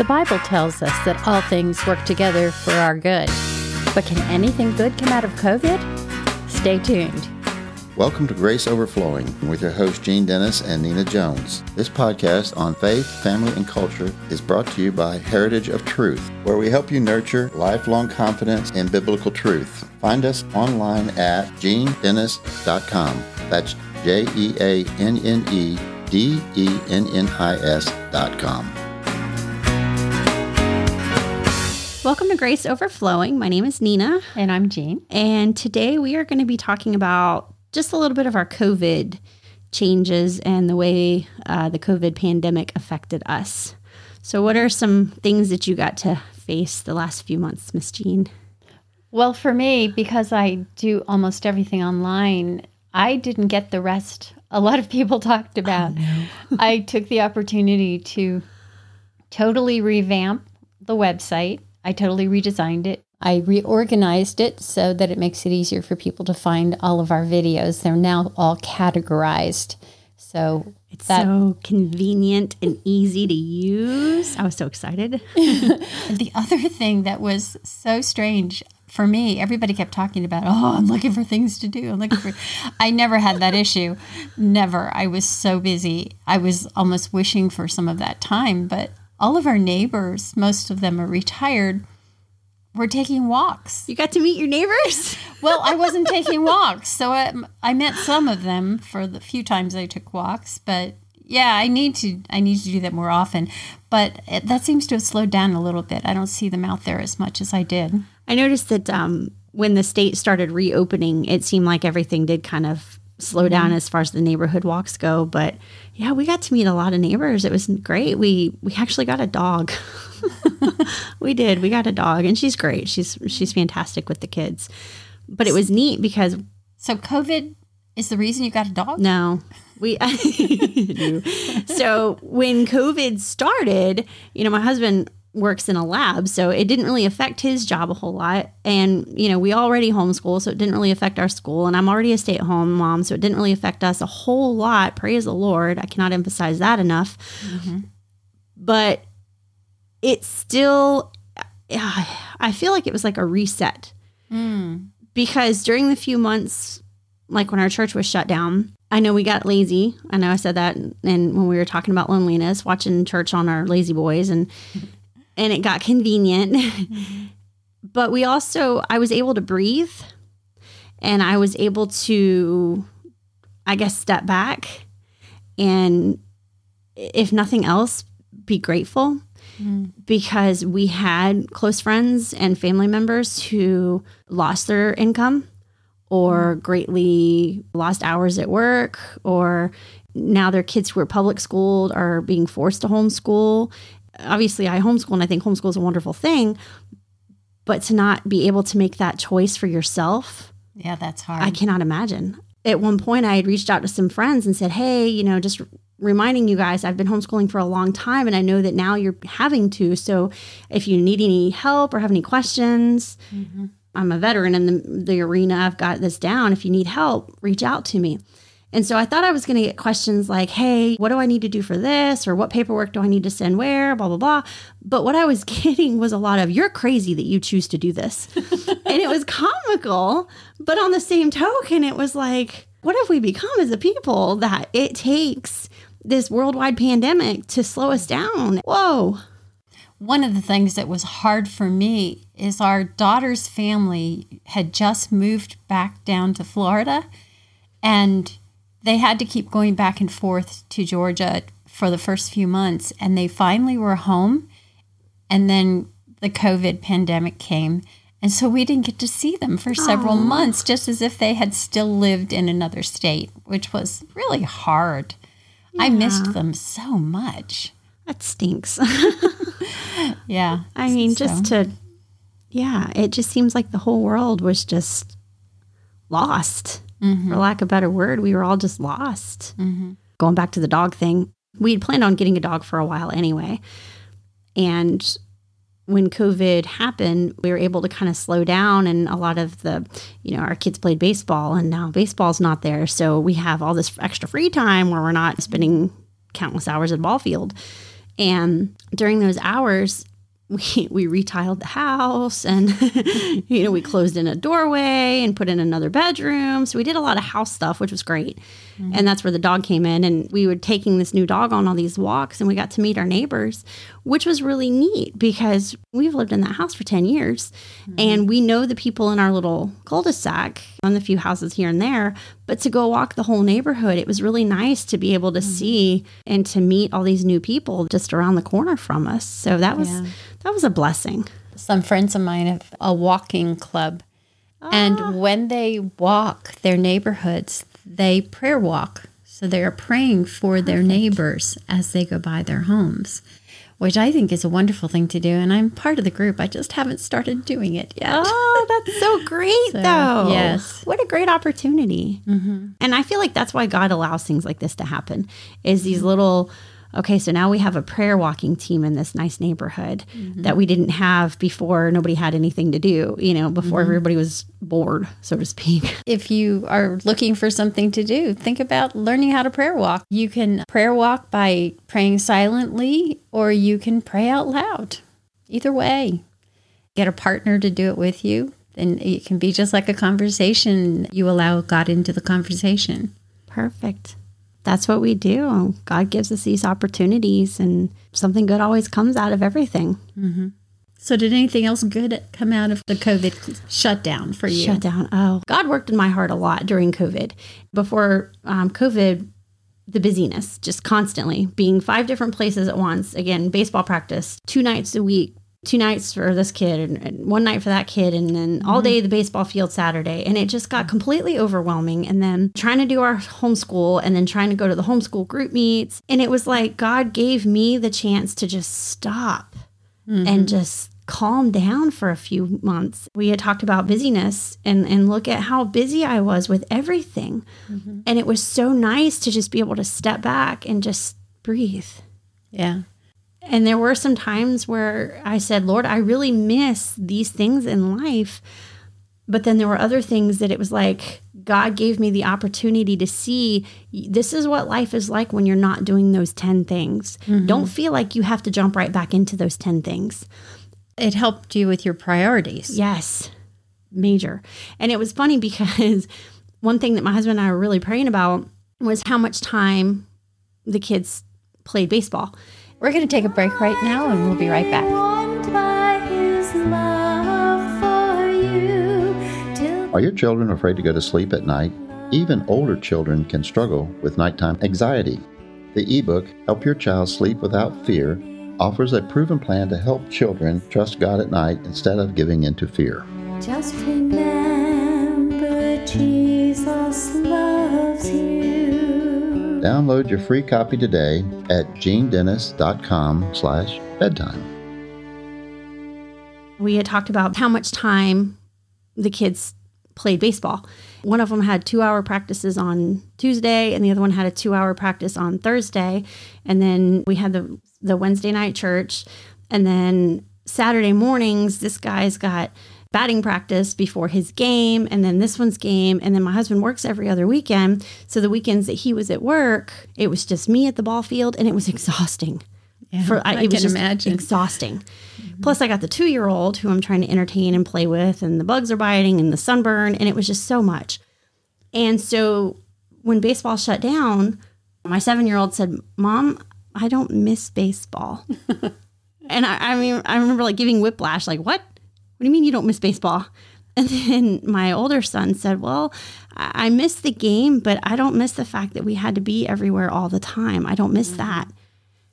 The Bible tells us that all things work together for our good. But can anything good come out of COVID? Stay tuned. Welcome to Grace Overflowing with your hosts Jeanne Dennis and Neena Jones. This podcast on faith, family, and culture is brought to you by Heritage of Truth, where we help you nurture lifelong confidence in biblical truth. Find us online at JeanneDennis.com. That's JeanneDennis.com. Welcome to Grace Overflowing. My name is Neena. And I'm Jeanne. And today we are going to be talking about just a little bit of our COVID changes and the way the COVID pandemic affected us. So what are some things that you got to face the last few months, Miss Jeanne? Well, for me, because I do almost everything online, I didn't get the rest a lot of people talked about. Oh, no. I took the opportunity to totally revamp the website. I totally redesigned it. I reorganized it so that it makes it easier for people to find all of our videos. They're now all categorized. So it's so convenient and easy to use. I was so excited. The other thing that was so strange for me, everybody kept talking about, oh, I'm looking for things to do. I never had that issue. Never. I was so busy. I was almost wishing for some of that time, but all of our neighbors, most of them are retired, were taking walks. You got to meet your neighbors? Well, I wasn't taking walks, so I met some of them for the few times I took walks. But yeah, I need to do that more often. But that seems to have slowed down a little bit. I don't see them out there as much as I did. I noticed that when the state started reopening, it seemed like everything did kind of slow down as far as the neighborhood walks go. But yeah, we got to meet a lot of neighbors. It was great. We actually got a dog. We did. We got a dog, and she's great. She's fantastic with the kids. But it was neat because so COVID is the reason you got a dog? No. So when COVID started, my husband works in a lab, so it didn't really affect his job a whole lot. And, we already homeschool, so it didn't really affect our school. And I'm already a stay-at-home mom, so it didn't really affect us a whole lot. Praise the Lord. I cannot emphasize that enough. Mm-hmm. But it's still, I feel like it was like a reset. Mm. Because during the few months, like when our church was shut down, I know we got lazy. I know I said that. And when we were talking about loneliness, watching church on our lazy boys and it got convenient, but I was able to breathe, and I was able to, I guess, step back and, if nothing else, be grateful because we had close friends and family members who lost their income or greatly lost hours at work, or now their kids who are public schooled are being forced to homeschool. Obviously, I homeschool, and I think homeschool is a wonderful thing, but to not be able to make that choice for yourself. Yeah, that's hard. I cannot imagine. At one point, I had reached out to some friends and said, hey, just reminding you guys, I've been homeschooling for a long time, and I know that now you're having to. So if you need any help or have any questions, I'm a veteran in the arena. I've got this down. If you need help, reach out to me. And so I thought I was going to get questions like, hey, what do I need to do for this? Or what paperwork do I need to send where? Blah, blah, blah. But what I was getting was a lot of, you're crazy that you choose to do this. And it was comical. But on the same token, it was like, what have we become as a people that it takes this worldwide pandemic to slow us down? Whoa. One of the things that was hard for me is our daughter's family had just moved back down to Florida, and they had to keep going back and forth to Georgia for the first few months, and they finally were home, and then the COVID pandemic came, and so we didn't get to see them for several months, just as if they had still lived in another state, which was really hard. Yeah. I missed them so much. That stinks. Yeah. I mean, it just seems like the whole world was just lost. Mm-hmm. For lack of a better word, we were all just lost. Mm-hmm. Going back to the dog thing, we had planned on getting a dog for a while anyway. And when COVID happened, we were able to kind of slow down. And a lot of our kids played baseball, and now baseball's not there. So we have all this extra free time where we're not spending countless hours at a ball field. And during those hours, we retiled the house and, you know, we closed in a doorway and put in another bedroom. So we did a lot of house stuff, which was great. Mm-hmm. And that's where the dog came in. And we were taking this new dog on all these walks and we got to meet our neighbors, which was really neat because we've lived in that house for 10 years. Mm-hmm. And we know the people in our little cul-de-sac on the few houses here and there. But to go walk the whole neighborhood, it was really nice to be able to see and to meet all these new people just around the corner from us. So that was... Yeah. That was a blessing. Some friends of mine have a walking club. And when they walk their neighborhoods, they prayer walk. So they are praying for their neighbors as they go by their homes, which I think is a wonderful thing to do. And I'm part of the group. I just haven't started doing it yet. Oh, that's so great, though. Yes. What a great opportunity. Mm-hmm. And I feel like that's why God allows things like this to happen, is these little... Okay, so now we have a prayer walking team in this nice neighborhood that we didn't have before. Nobody had anything to do, you know, before everybody was bored, so to speak. If you are looking for something to do, think about learning how to prayer walk. You can prayer walk by praying silently, or you can pray out loud. Either way, get a partner to do it with you. And it can be just like a conversation. You allow God into the conversation. Perfect. That's what we do. God gives us these opportunities, and something good always comes out of everything. Mm-hmm. So did anything else good come out of the COVID shutdown for you? Oh, God worked in my heart a lot during COVID. Before COVID, the busyness, just constantly being 5 different places at once. Again, baseball practice 2 nights a week. 2 nights for this kid and 1 night for that kid, and then all day the baseball field Saturday. And it just got completely overwhelming. And then trying to do our homeschool and then trying to go to the homeschool group meets. And it was like God gave me the chance to just stop and just calm down for a few months. We had talked about busyness, and look at how busy I was with everything. Mm-hmm. And it was so nice to just be able to step back and just breathe. Yeah. And there were some times where I said, Lord, I really miss these things in life. But then there were other things that it was like, God gave me the opportunity to see this is what life is like when you're not doing those 10 things. Mm-hmm. Don't feel like you have to jump right back into those 10 things. It helped you with your priorities. Yes, major. And it was funny because one thing that my husband and I were really praying about was how much time the kids played baseball. We're going to take a break right now, and we'll be right back. Are your children afraid to go to sleep at night? Even older children can struggle with nighttime anxiety. The ebook, Help Your Child Sleep Without Fear, offers a proven plan to help children trust God at night instead of giving in to fear. Just remember Jesus loves you. Download your free copy today at JeanneDennis.com/bedtime. We had talked about how much time the kids played baseball. One of them had 2-hour practices on Tuesday, and the other one had a 2-hour practice on Thursday. And then we had the Wednesday night church. And then Saturday mornings, this guy's got batting practice before his game, and then this one's game, and then my husband works every other weekend. So the weekends that he was at work, it was just me at the ball field, and it was exhausting. Yeah, I can imagine. Exhausting. Mm-hmm. Plus, I got the 2-year-old who I'm trying to entertain and play with, and the bugs are biting, and the sunburn, and it was just so much. And so when baseball shut down, my 7-year-old said, Mom, I don't miss baseball. And I remember like giving whiplash, like, what? What do you mean you don't miss baseball? And then my older son said, well, I miss the game, but I don't miss the fact that we had to be everywhere all the time. I don't miss that.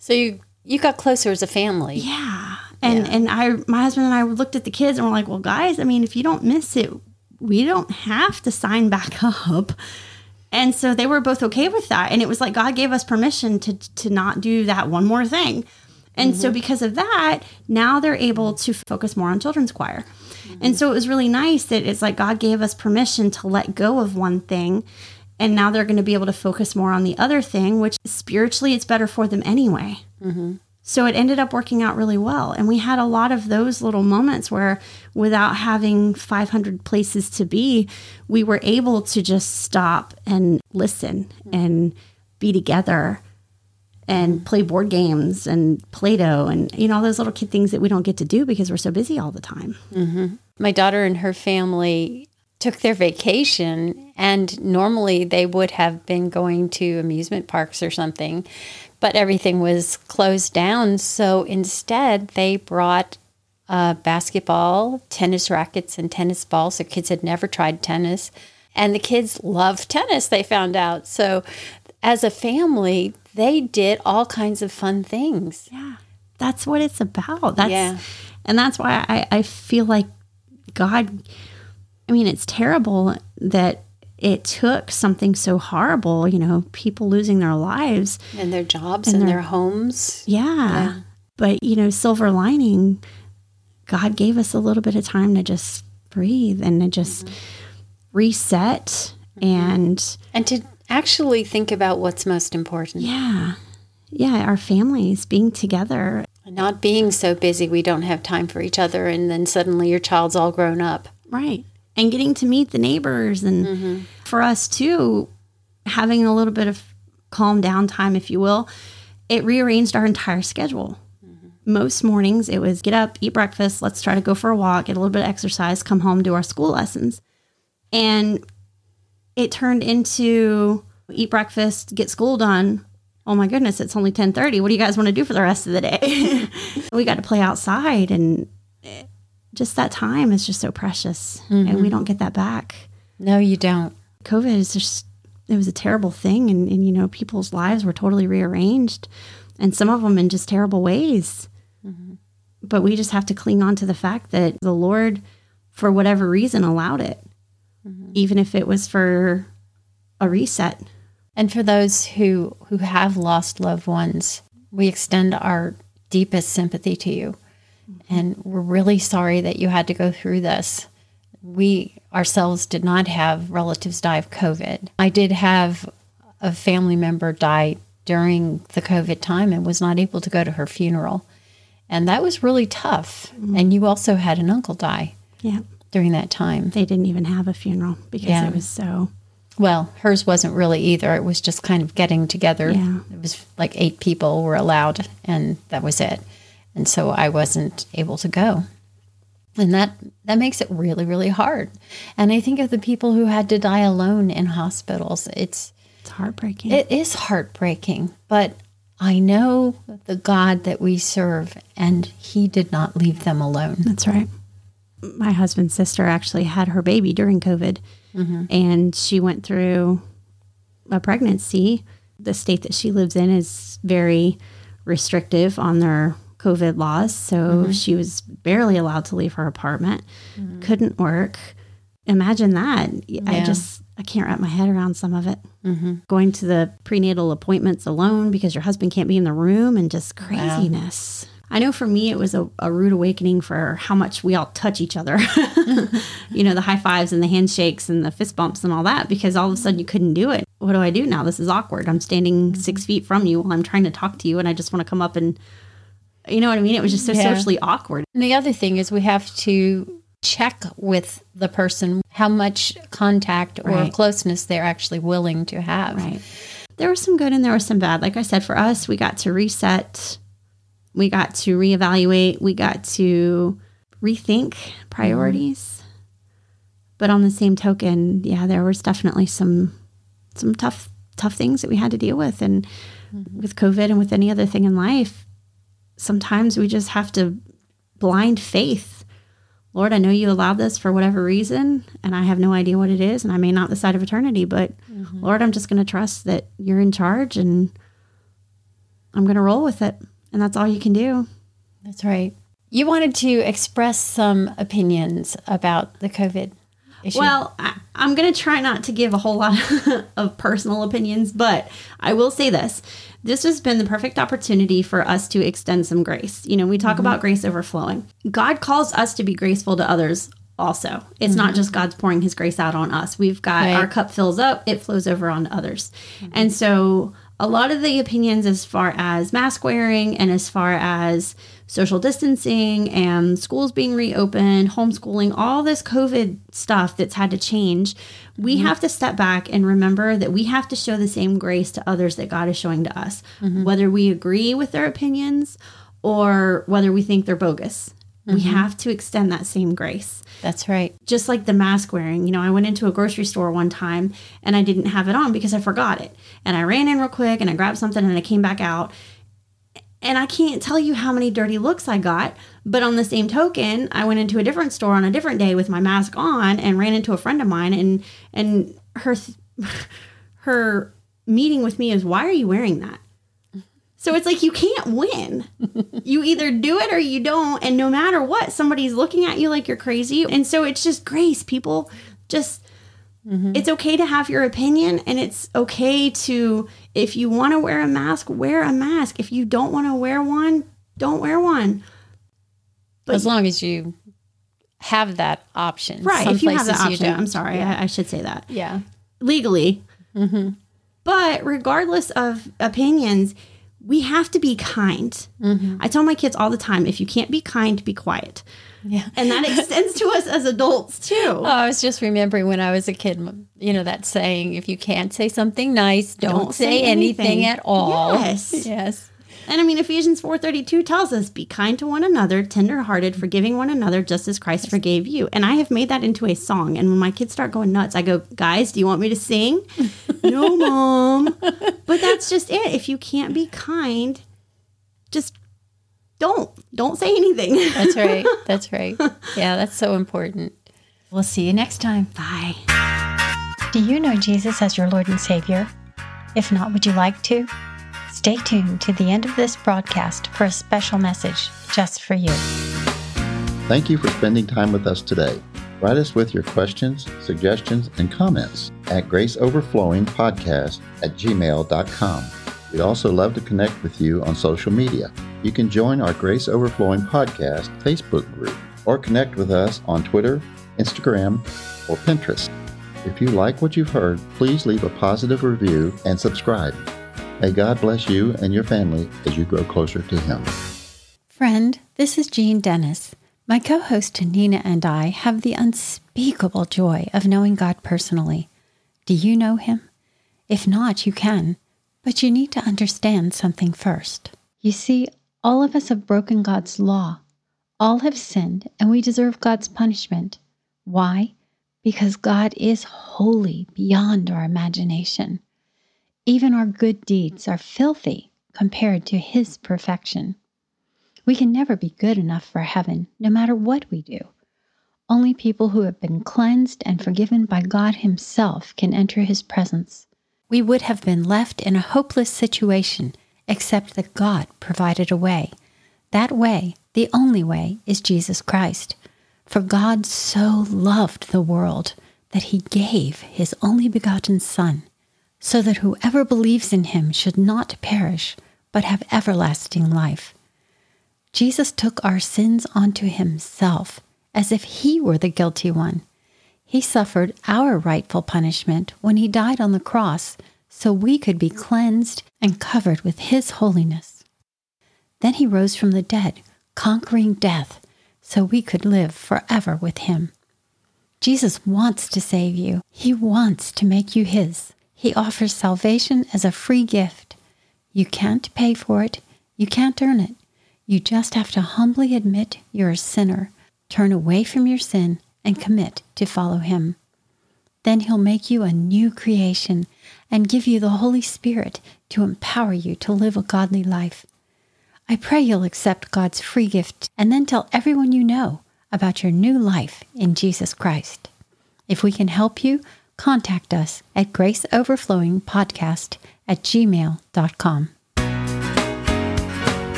So you got closer as a family. Yeah. My husband and I looked at the kids and we're like, well, guys, I mean, if you don't miss it, we don't have to sign back up. And so they were both okay with that. And it was like God gave us permission to not do that one more thing. And so because of that, now they're able to focus more on children's choir. And so it was really nice that it's like God gave us permission to let go of one thing. And now they're going to be able to focus more on the other thing, which spiritually it's better for them anyway. Mm-hmm. So it ended up working out really well. And we had a lot of those little moments where without having 500 places to be, we were able to just stop and listen and be together. and play board games and Play-Doh and, you know, all those little kid things that we don't get to do because we're so busy all the time. Mm-hmm. My daughter and her family took their vacation, and normally they would have been going to amusement parks or something, but everything was closed down. So instead, they brought basketball, tennis rackets, and tennis balls. Their kids had never tried tennis, and the kids love tennis, they found out. So as a family, they did all kinds of fun things. Yeah, that's what it's about. And that's why I feel like God... I mean, it's terrible that it took something so horrible, you know, people losing their lives. And their jobs and their homes. Yeah. But, you know, silver lining, God gave us a little bit of time to just breathe and to just reset and to actually think about what's most important. Yeah. Yeah, our families, being together. Not being so busy we don't have time for each other, and then suddenly your child's all grown up. Right. And getting to meet the neighbors, and for us too, having a little bit of calm down time, if you will, it rearranged our entire schedule. Mm-hmm. Most mornings it was get up, eat breakfast, let's try to go for a walk, get a little bit of exercise, come home, do our school lessons. And it turned into eat breakfast, get school done. Oh my goodness, it's only 10:30. What do you guys want to do for the rest of the day? We got to play outside, and just that time is just so precious, and we don't get that back. No, you don't. COVID is just, it was a terrible thing, and you know, people's lives were totally rearranged, and some of them in just terrible ways. Mm-hmm. But we just have to cling on to the fact that the Lord, for whatever reason, allowed it, even if it was for a reset. And for those who have lost loved ones, we extend our deepest sympathy to you. And we're really sorry that you had to go through this. We ourselves did not have relatives die of COVID. I did have a family member die during the COVID time and was not able to go to her funeral. And that was really tough. Mm-hmm. And you also had an uncle die during that time. They didn't even have a funeral because it was so... Well, hers wasn't really either. It was just kind of getting together. Yeah. It was like 8 people were allowed, and that was it. And so I wasn't able to go. And that makes it really, really hard. And I think of the people who had to die alone in hospitals. It's heartbreaking. It is heartbreaking. But I know the God that we serve, and he did not leave them alone. That's right. My husband's sister actually had her baby during COVID. Mm-hmm. And she went through a pregnancy. The state that she lives in is very restrictive on their COVID laws, so she was barely allowed to leave her apartment, couldn't work. Imagine that. Yeah. I can't wrap my head around some of it. Mm-hmm. Going to the prenatal appointments alone because your husband can't be in the room, and just craziness. Wow. I know for me it was a rude awakening for how much we all touch each other. You know, the high fives and the handshakes and the fist bumps and all that, because all of a sudden you couldn't do it. What do I do now? This is awkward. I'm standing 6 feet from you while I'm trying to talk to you, and I just want to come up and... You know what I mean? It was just so socially awkward. And the other thing is we have to check with the person how much contact or closeness they're actually willing to have. Right. There was some good and there was some bad. Like I said, for us, we got to reset. We got to reevaluate. We got to rethink priorities. But on the same token, there was definitely some tough things that we had to deal with. And with COVID and with any other thing in life, sometimes we just have to blind faith. Lord, I know you allowed this for whatever reason, and I have no idea what it is, and I may not decide of eternity, but Lord, I'm just going to trust that you're in charge, and I'm going to roll with it. And that's all you can do. That's right. You wanted to express some opinions about the COVID issue. Well, I'm going to try not to give a whole lot of personal opinions, but I will say this. This has been the perfect opportunity for us to extend some grace. You know, we talk about grace overflowing. God calls us to be graceful to others also. It's not just God's pouring his grace out on us. We've got our cup fills up, it flows over on others. And so a lot of the opinions as far as mask wearing and as far as social distancing and schools being reopened, homeschooling, all this COVID stuff that's had to change, we have to step back and remember that we have to show the same grace to others that God is showing to us, whether we agree with their opinions or whether we think they're bogus. We have to extend that same grace. That's right. Just like the mask wearing. You know, I went into a grocery store one time and I didn't have it on because I forgot it. And I ran in real quick and I grabbed something and I came back out. And I can't tell you how many dirty looks I got. But on the same token, I went into a different store on a different day with my mask on and ran into a friend of mine. And her meeting with me is, why are you wearing that? So it's like you can't win. You either do it or you don't. And no matter what, somebody's looking at you like you're crazy. And so it's just grace, people. Just, it's okay to have your opinion. And it's okay to, if you want to wear a mask, wear a mask. If you don't want to wear one, don't wear one. But as long as you have that option. Right, some if you have the option. I'm sorry, yeah. I should say that. Yeah. Legally. But regardless of opinions, we have to be kind. I tell my kids all the time, if you can't be kind, be quiet. Yeah. And that extends to us as adults too. Oh, I was just remembering when I was a kid, you know, that saying, if you can't say something nice, don't say anything at all. Yes. Yes. And I mean, Ephesians 4:32 tells us, be kind to one another, tenderhearted, forgiving one another, just as Christ forgave you. And I have made that into a song. And when my kids start going nuts, I go, guys, do you want me to sing? No, Mom. But that's just it. If you can't be kind, just don't say anything. That's right. That's right. Yeah, that's so important. We'll see you next time. Bye. Do you know Jesus as your Lord and Savior? If not, would you like to? Stay tuned to the end of this broadcast for a special message just for you. Thank you for spending time with us today. Write us with your questions, suggestions, and comments at graceoverflowingpodcast@gmail.com. We'd also love to connect with you on social media. You can join our Grace Overflowing Podcast Facebook group or connect with us on Twitter, Instagram, or Pinterest. If you like what you've heard, please leave a positive review and subscribe. May God bless you and your family as you grow closer to Him. Friend, this is Jeanne Dennis. My co-host Neena and I have the unspeakable joy of knowing God personally. Do you know Him? If not, you can, but you need to understand something first. You see, all of us have broken God's law. All have sinned, and we deserve God's punishment. Why? Because God is holy beyond our imagination. Even our good deeds are filthy compared to His perfection. We can never be good enough for heaven, no matter what we do. Only people who have been cleansed and forgiven by God Himself can enter His presence. We would have been left in a hopeless situation, except that God provided a way. That way, the only way, is Jesus Christ. For God so loved the world that He gave His only begotten Son, so that whoever believes in Him should not perish, but have everlasting life. Jesus took our sins onto Himself, as if He were the guilty one. He suffered our rightful punishment when He died on the cross, so we could be cleansed and covered with His holiness. Then He rose from the dead, conquering death, so we could live forever with Him. Jesus wants to save you. He wants to make you His. He offers salvation as a free gift. You can't pay for it. You can't earn it. You just have to humbly admit you're a sinner, turn away from your sin, and commit to follow Him. Then He'll make you a new creation and give you the Holy Spirit to empower you to live a godly life. I pray you'll accept God's free gift and then tell everyone you know about your new life in Jesus Christ. If we can help you, contact us at graceoverflowingpodcast@gmail.com.